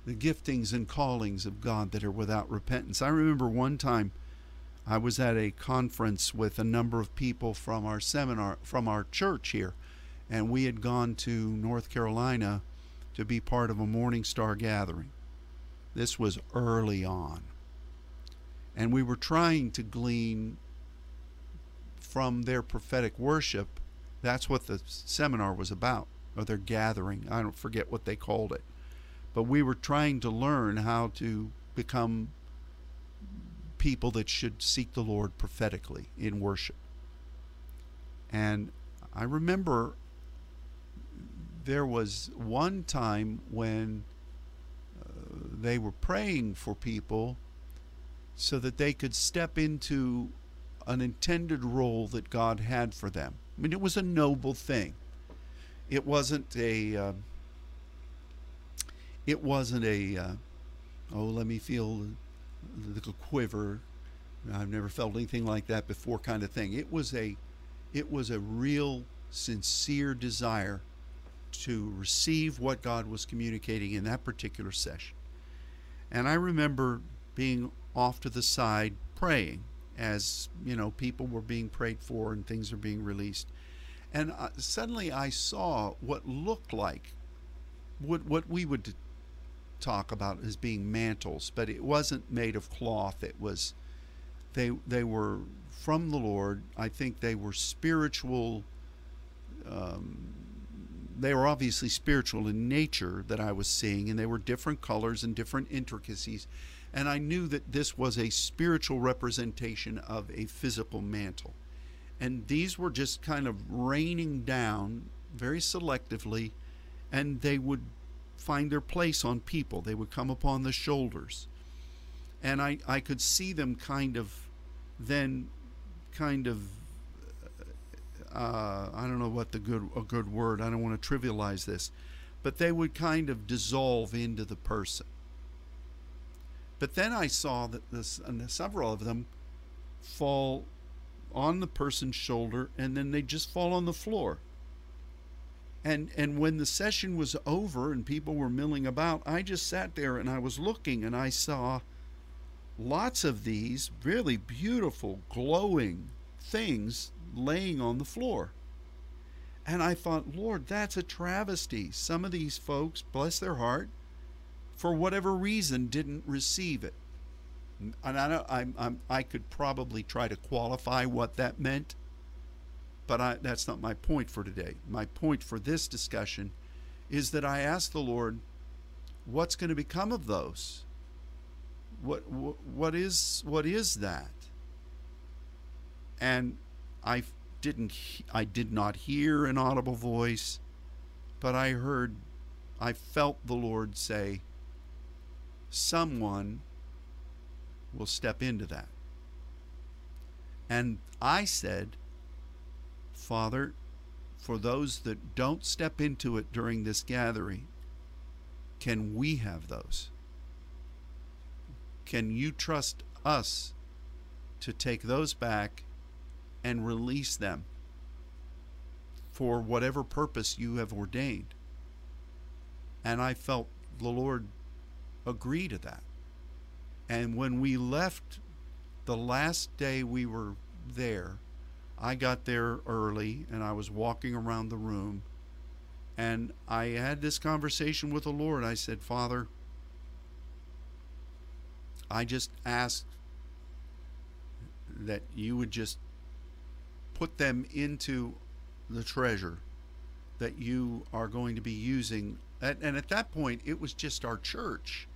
the giftings and callings of God that are without repentance. I remember one time I was at a conference with a number of people from our seminar, from our church here, and we had gone to North Carolina to be part of a Morning Star gathering. This was early on. And we were trying to glean from their prophetic worship. That's what the seminar was about, or their gathering. I don't forget what they called it. But we were trying to learn how to become people that should seek the Lord prophetically in worship. And I remember there was one time when uh, they were praying for people so that they could step into an intended role that God had for them. I mean, it was a noble thing. It wasn't a... Uh, it wasn't a, uh, oh, let me feel the, the quiver. I've never felt anything like that before kind of thing. It was a, it was a real, sincere desire to receive what God was communicating in that particular session. And I remember being off to the side praying as, you know, people were being prayed for and things are being released. And uh, suddenly I saw what looked like what, what we would talk about as being mantles, but it wasn't made of cloth. It was, they they were from the Lord. I think they were spiritual. Um, they were obviously spiritual in nature that I was seeing, and they were different colors and different intricacies. And I knew that this was a spiritual representation of a physical mantle. And these were just kind of raining down very selectively, and they would find their place on people. They would come upon the shoulders. And I, I could see them kind of then kind of, uh, I don't know what the good, a good word, I don't want to trivialize this, but they would kind of dissolve into the person. But then I saw that this, and several of them fall on the person's shoulder, and then they just fall on the floor. And and when the session was over and people were milling about, I just sat there and I was looking, and I saw lots of these really beautiful, glowing things laying on the floor. And I thought, Lord, that's a travesty. Some of these folks, bless their heart, for whatever reason didn't receive it. And I, don't, I'm, I'm, I could probably try to qualify what that meant, but I, that's not my point for today. My point for this discussion is that I asked the Lord, what's going to become of those? What, what, what is, what is that? And I didn't, I did not hear an audible voice, but I heard, I felt the Lord say, someone will step into that. And I said, Father, for those that don't step into it during this gathering, can we have those? Can you trust us to take those back and release them for whatever purpose you have ordained. And I felt the Lord agree to that. And when we left, the last day we were there, I got there early and I was walking around the room and I had this conversation with the Lord. I said, Father, I just asked that you would just put them into the treasure that you are going to be using. And at that point, it was just our church.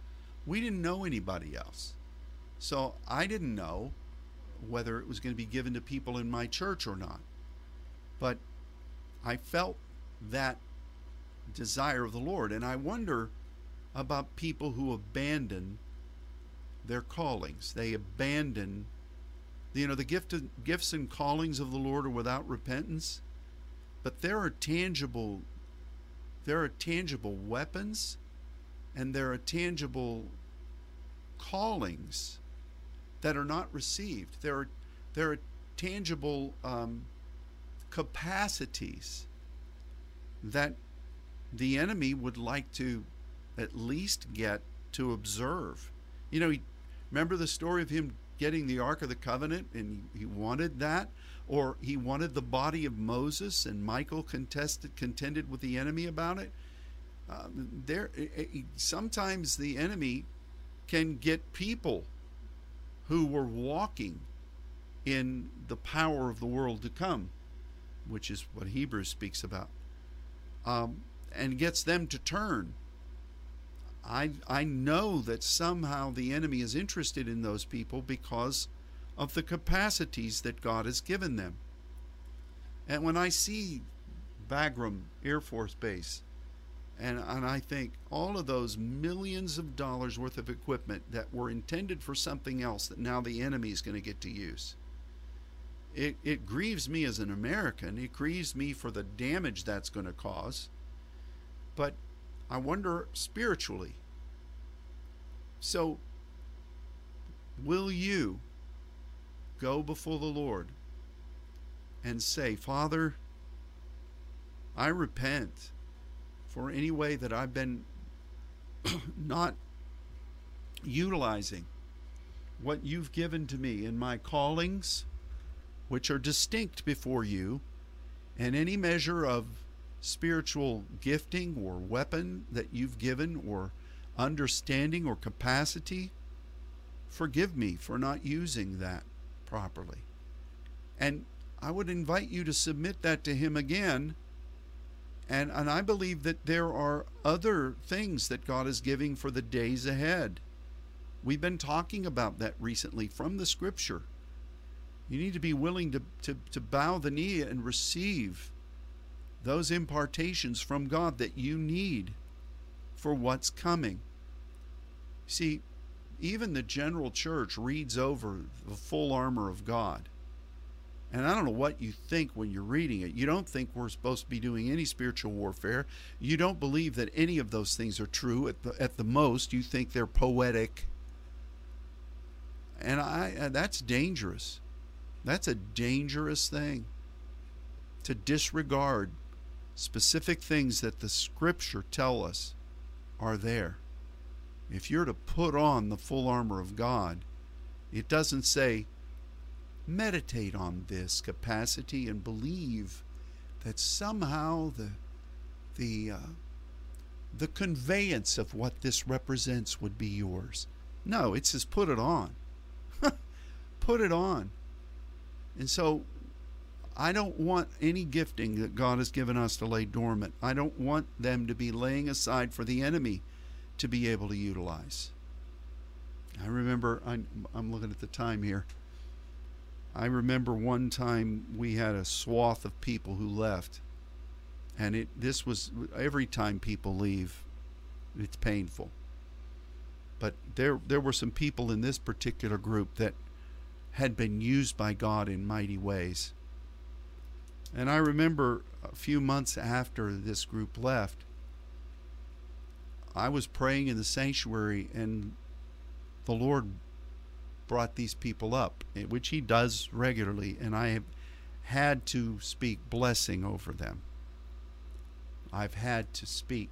We didn't know anybody else. So I didn't know whether it was going to be given to people in my church or not. But I felt that desire of the Lord. And I wonder about people who abandon their callings. They abandon, you know, the gift of, gifts and callings of the Lord are without repentance. But there are tangible, there are tangible weapons and there are tangible callings that are not received. There are, there are tangible um, capacities that the enemy would like to at least get to observe. You know, he, remember the story of him getting the Ark of the Covenant, and he wanted that, or he wanted the body of Moses, and Michael contested, contended with the enemy about it. Uh, there, sometimes the enemy can get people who were walking in the power of the world to come, which is what Hebrews speaks about, um, and gets them to turn. I, I know that somehow the enemy is interested in those people because of the capacities that God has given them. And when I see Bagram Air Force Base, and, and I think all of those millions of dollars worth of equipment that were intended for something else that now the enemy is going to get to use, it, it grieves me as an American. It grieves me for the damage that's going to cause. But I wonder spiritually. So, will you go before the Lord and say, Father, I repent for any way that I've been not utilizing what you've given to me in my callings, which are distinct before you, and any measure of spiritual gifting or weapon that you've given or understanding or capacity. Forgive me for not using that properly. And I would invite you to submit that to him again. And, and I believe that there are other things that God is giving for the days ahead. We've been talking about that recently from the scripture. You need to be willing to, to, to bow the knee and receive those impartations from God that you need for what's coming. See, even the general church reads over the full armor of God. And I don't know what you think when you're reading it. You don't think we're supposed to be doing any spiritual warfare. You don't believe that any of those things are true. At the, at the most, you think they're poetic. And I, that's dangerous. That's a dangerous thing, to disregard specific things that the scripture tell us are there. If you're to put on the full armor of God, it doesn't say meditate on this capacity and believe that somehow the the uh, the conveyance of what this represents would be yours. No, it says put it on. Put it on. And so I don't want any gifting that God has given us to lay dormant. I don't want them to be laying aside for the enemy to be able to utilize. I remember, I'm, I'm looking at the time here. I remember one time we had a swath of people who left. And it this was, every time people leave, it's painful. But there, there were some people in this particular group that had been used by God in mighty ways. And I remember a few months after this group left, I was praying in the sanctuary and the Lord brought these people up, which he does regularly, and I have had to speak blessing over them. I've had to speak.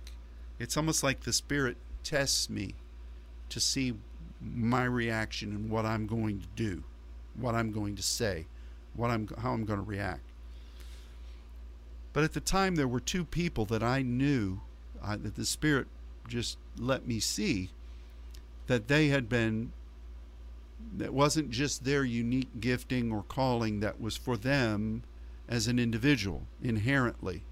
It's almost like the Spirit tests me to see my reaction and what I'm going to do, what I'm going to say, what I'm, how I'm going to react. But at the time, there were two people that I knew uh, that the Spirit just let me see that they had been, that wasn't just their unique gifting or calling that was for them as an individual inherently,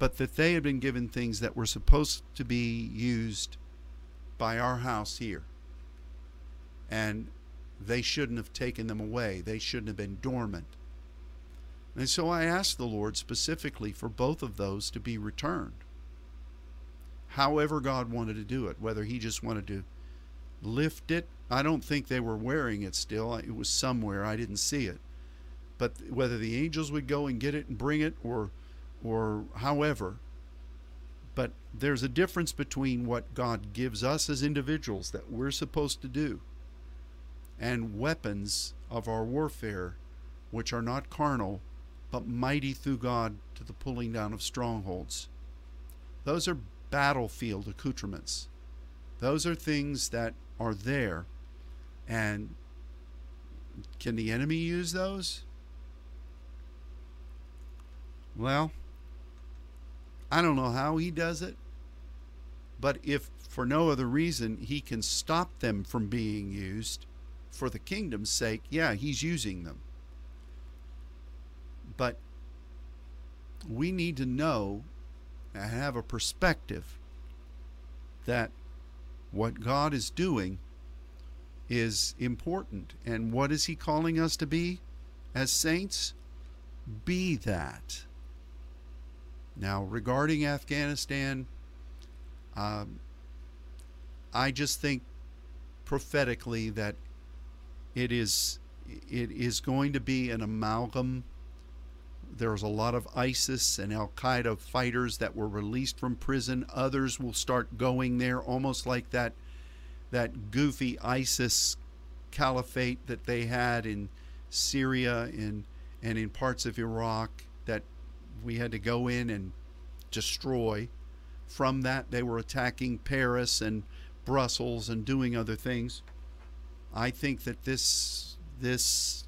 but that they had been given things that were supposed to be used by our house here. And they shouldn't have taken them away. They shouldn't have been dormant. And so I asked the Lord specifically for both of those to be returned. However God wanted to do it, whether he just wanted to lift it. I don't think they were wearing it still. It was somewhere. I didn't see it. But whether the angels would go and get it and bring it or or however. But there's a difference between what God gives us as individuals that we're supposed to do and weapons of our warfare, which are not carnal, but mighty through God to the pulling down of strongholds. Those are battlefield accoutrements. Those are things that are there. And can the enemy use those? Well, I don't know how he does it, but if for no other reason he can stop them from being used for the kingdom's sake, yeah, he's using them. But we need to know and have a perspective that what God is doing is important. And what is he calling us to be as saints? Be that. Now, regarding Afghanistan, um, I just think prophetically that it is it is going to be an amalgam. There's a lot of ISIS and Al Qaeda fighters that were released from prison. Others will start going there, almost like that that goofy ISIS caliphate that they had in Syria and and in parts of Iraq that we had to go in and destroy. From that, they were attacking Paris and Brussels and doing other things. I think that this this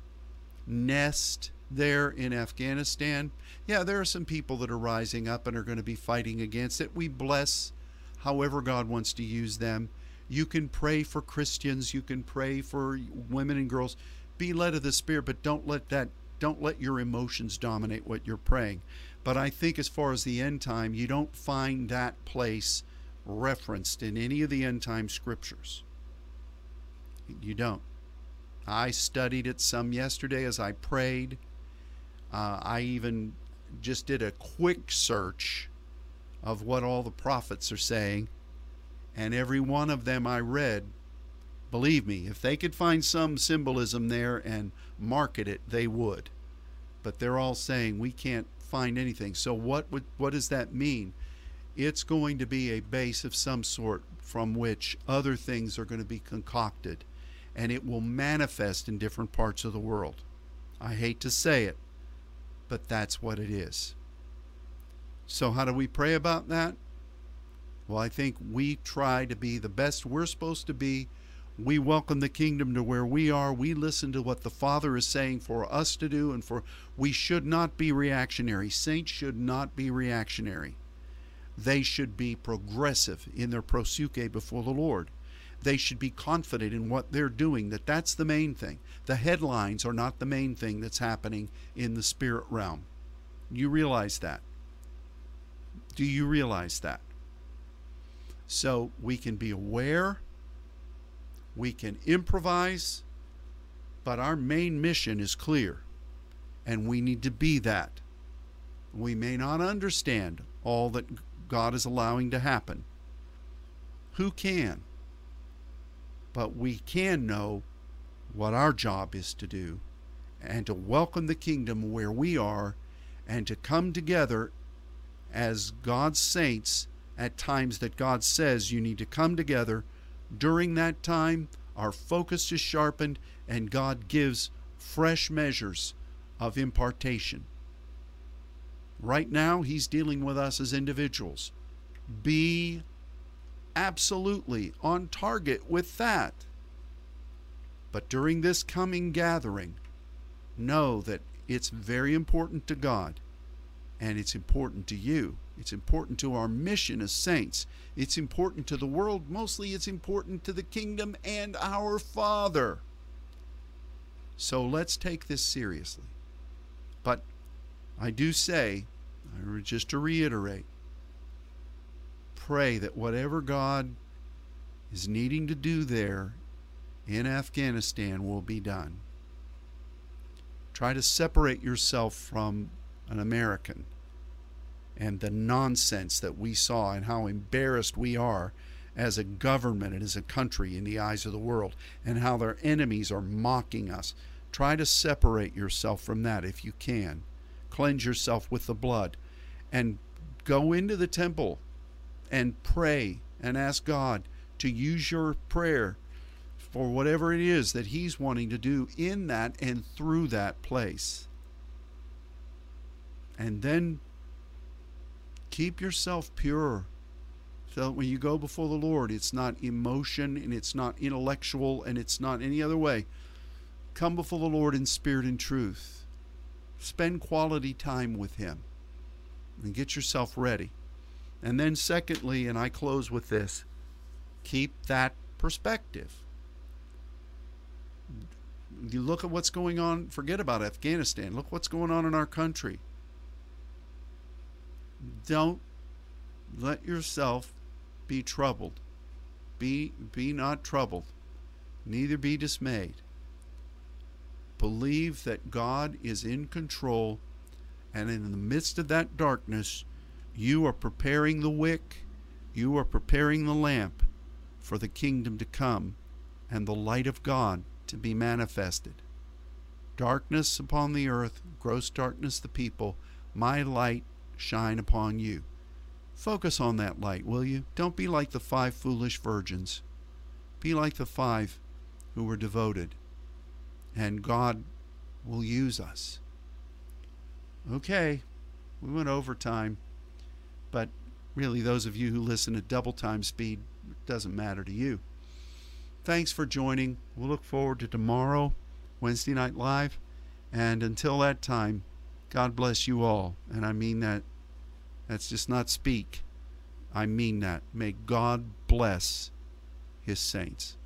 nest there in Afghanistan, yeah, there are some people that are rising up and are going to be fighting against it. We bless however God wants to use them. You can pray for Christians. You can pray for women and girls. Be led of the Spirit, but don't let that Don't let your emotions dominate what you're praying. But I think as far as the end time, you don't find that place referenced in any of the end time scriptures. You don't. I studied it some yesterday as I prayed. Uh, I even just did a quick search of what all the prophets are saying. And every one of them I read, believe me, if they could find some symbolism there and market it, they would. But they're all saying we can't find anything. So what would, what does that mean? It's going to be a base of some sort from which other things are going to be concocted, and it will manifest in different parts of the world. I hate to say it, but that's what it is. So how do we pray about that? Well, I think we try to be the best we're supposed to be. We welcome the kingdom to where we are. We listen to what the Father is saying for us to do, and for we should not be reactionary. Saints should not be reactionary. They should be progressive in their prosuke before the Lord. They should be confident in what they're doing, that that's the main thing. The headlines are not the main thing that's happening in the spirit realm. You realize that? Do you realize that? So we can be aware. We can improvise, but our main mission is clear, and we need to be that. We may not understand all that God is allowing to happen. Who can? But we can know what our job is to do, and to welcome the kingdom where we are, and to come together as God's saints at times that God says you need to come together. During that time, our focus is sharpened, and God gives fresh measures of impartation. Right now, he's dealing with us as individuals. Be absolutely on target with that. But during this coming gathering, know that it's very important to God, and it's important to you. It's important to our mission as saints. It's important to the world. Mostly it's important to the kingdom and our Father. So let's take this seriously. But I do say, just to reiterate, pray that whatever God is needing to do there in Afghanistan will be done. Try to separate yourself from an American and the nonsense that we saw and how embarrassed we are as a government and as a country in the eyes of the world, and how their enemies are mocking us. Try to separate yourself from that if you can. Cleanse yourself with the blood and go into the temple and pray and ask God to use your prayer for whatever it is that he's wanting to do in that and through that place. And then keep yourself pure, so that when you go before the Lord, it's not emotion, and it's not intellectual, and it's not any other way. Come before the Lord in spirit and truth. Spend quality time with him and get yourself ready. And then secondly, and I close with this, keep that perspective. You look at what's going on. Forget about Afghanistan. Look what's going on in our country. Don't let yourself be troubled. Be, be not troubled, neither be dismayed. Believe that God is in control, and in the midst of that darkness, you are preparing the wick, you are preparing the lamp for the kingdom to come and the light of God to be manifested. Darkness upon the earth, gross darkness the people, my light shine upon you. Focus on that light, will you? Don't be like the five foolish virgins. Be like the five who were devoted, and God will use us. Okay, we went over time, but really those of you who listen at double time speed, it doesn't matter to you. Thanks for joining. We'll look forward to tomorrow, Wednesday Night Live, and until that time, God bless you all. And I mean that. That's just not speak. I mean that. May God bless his saints.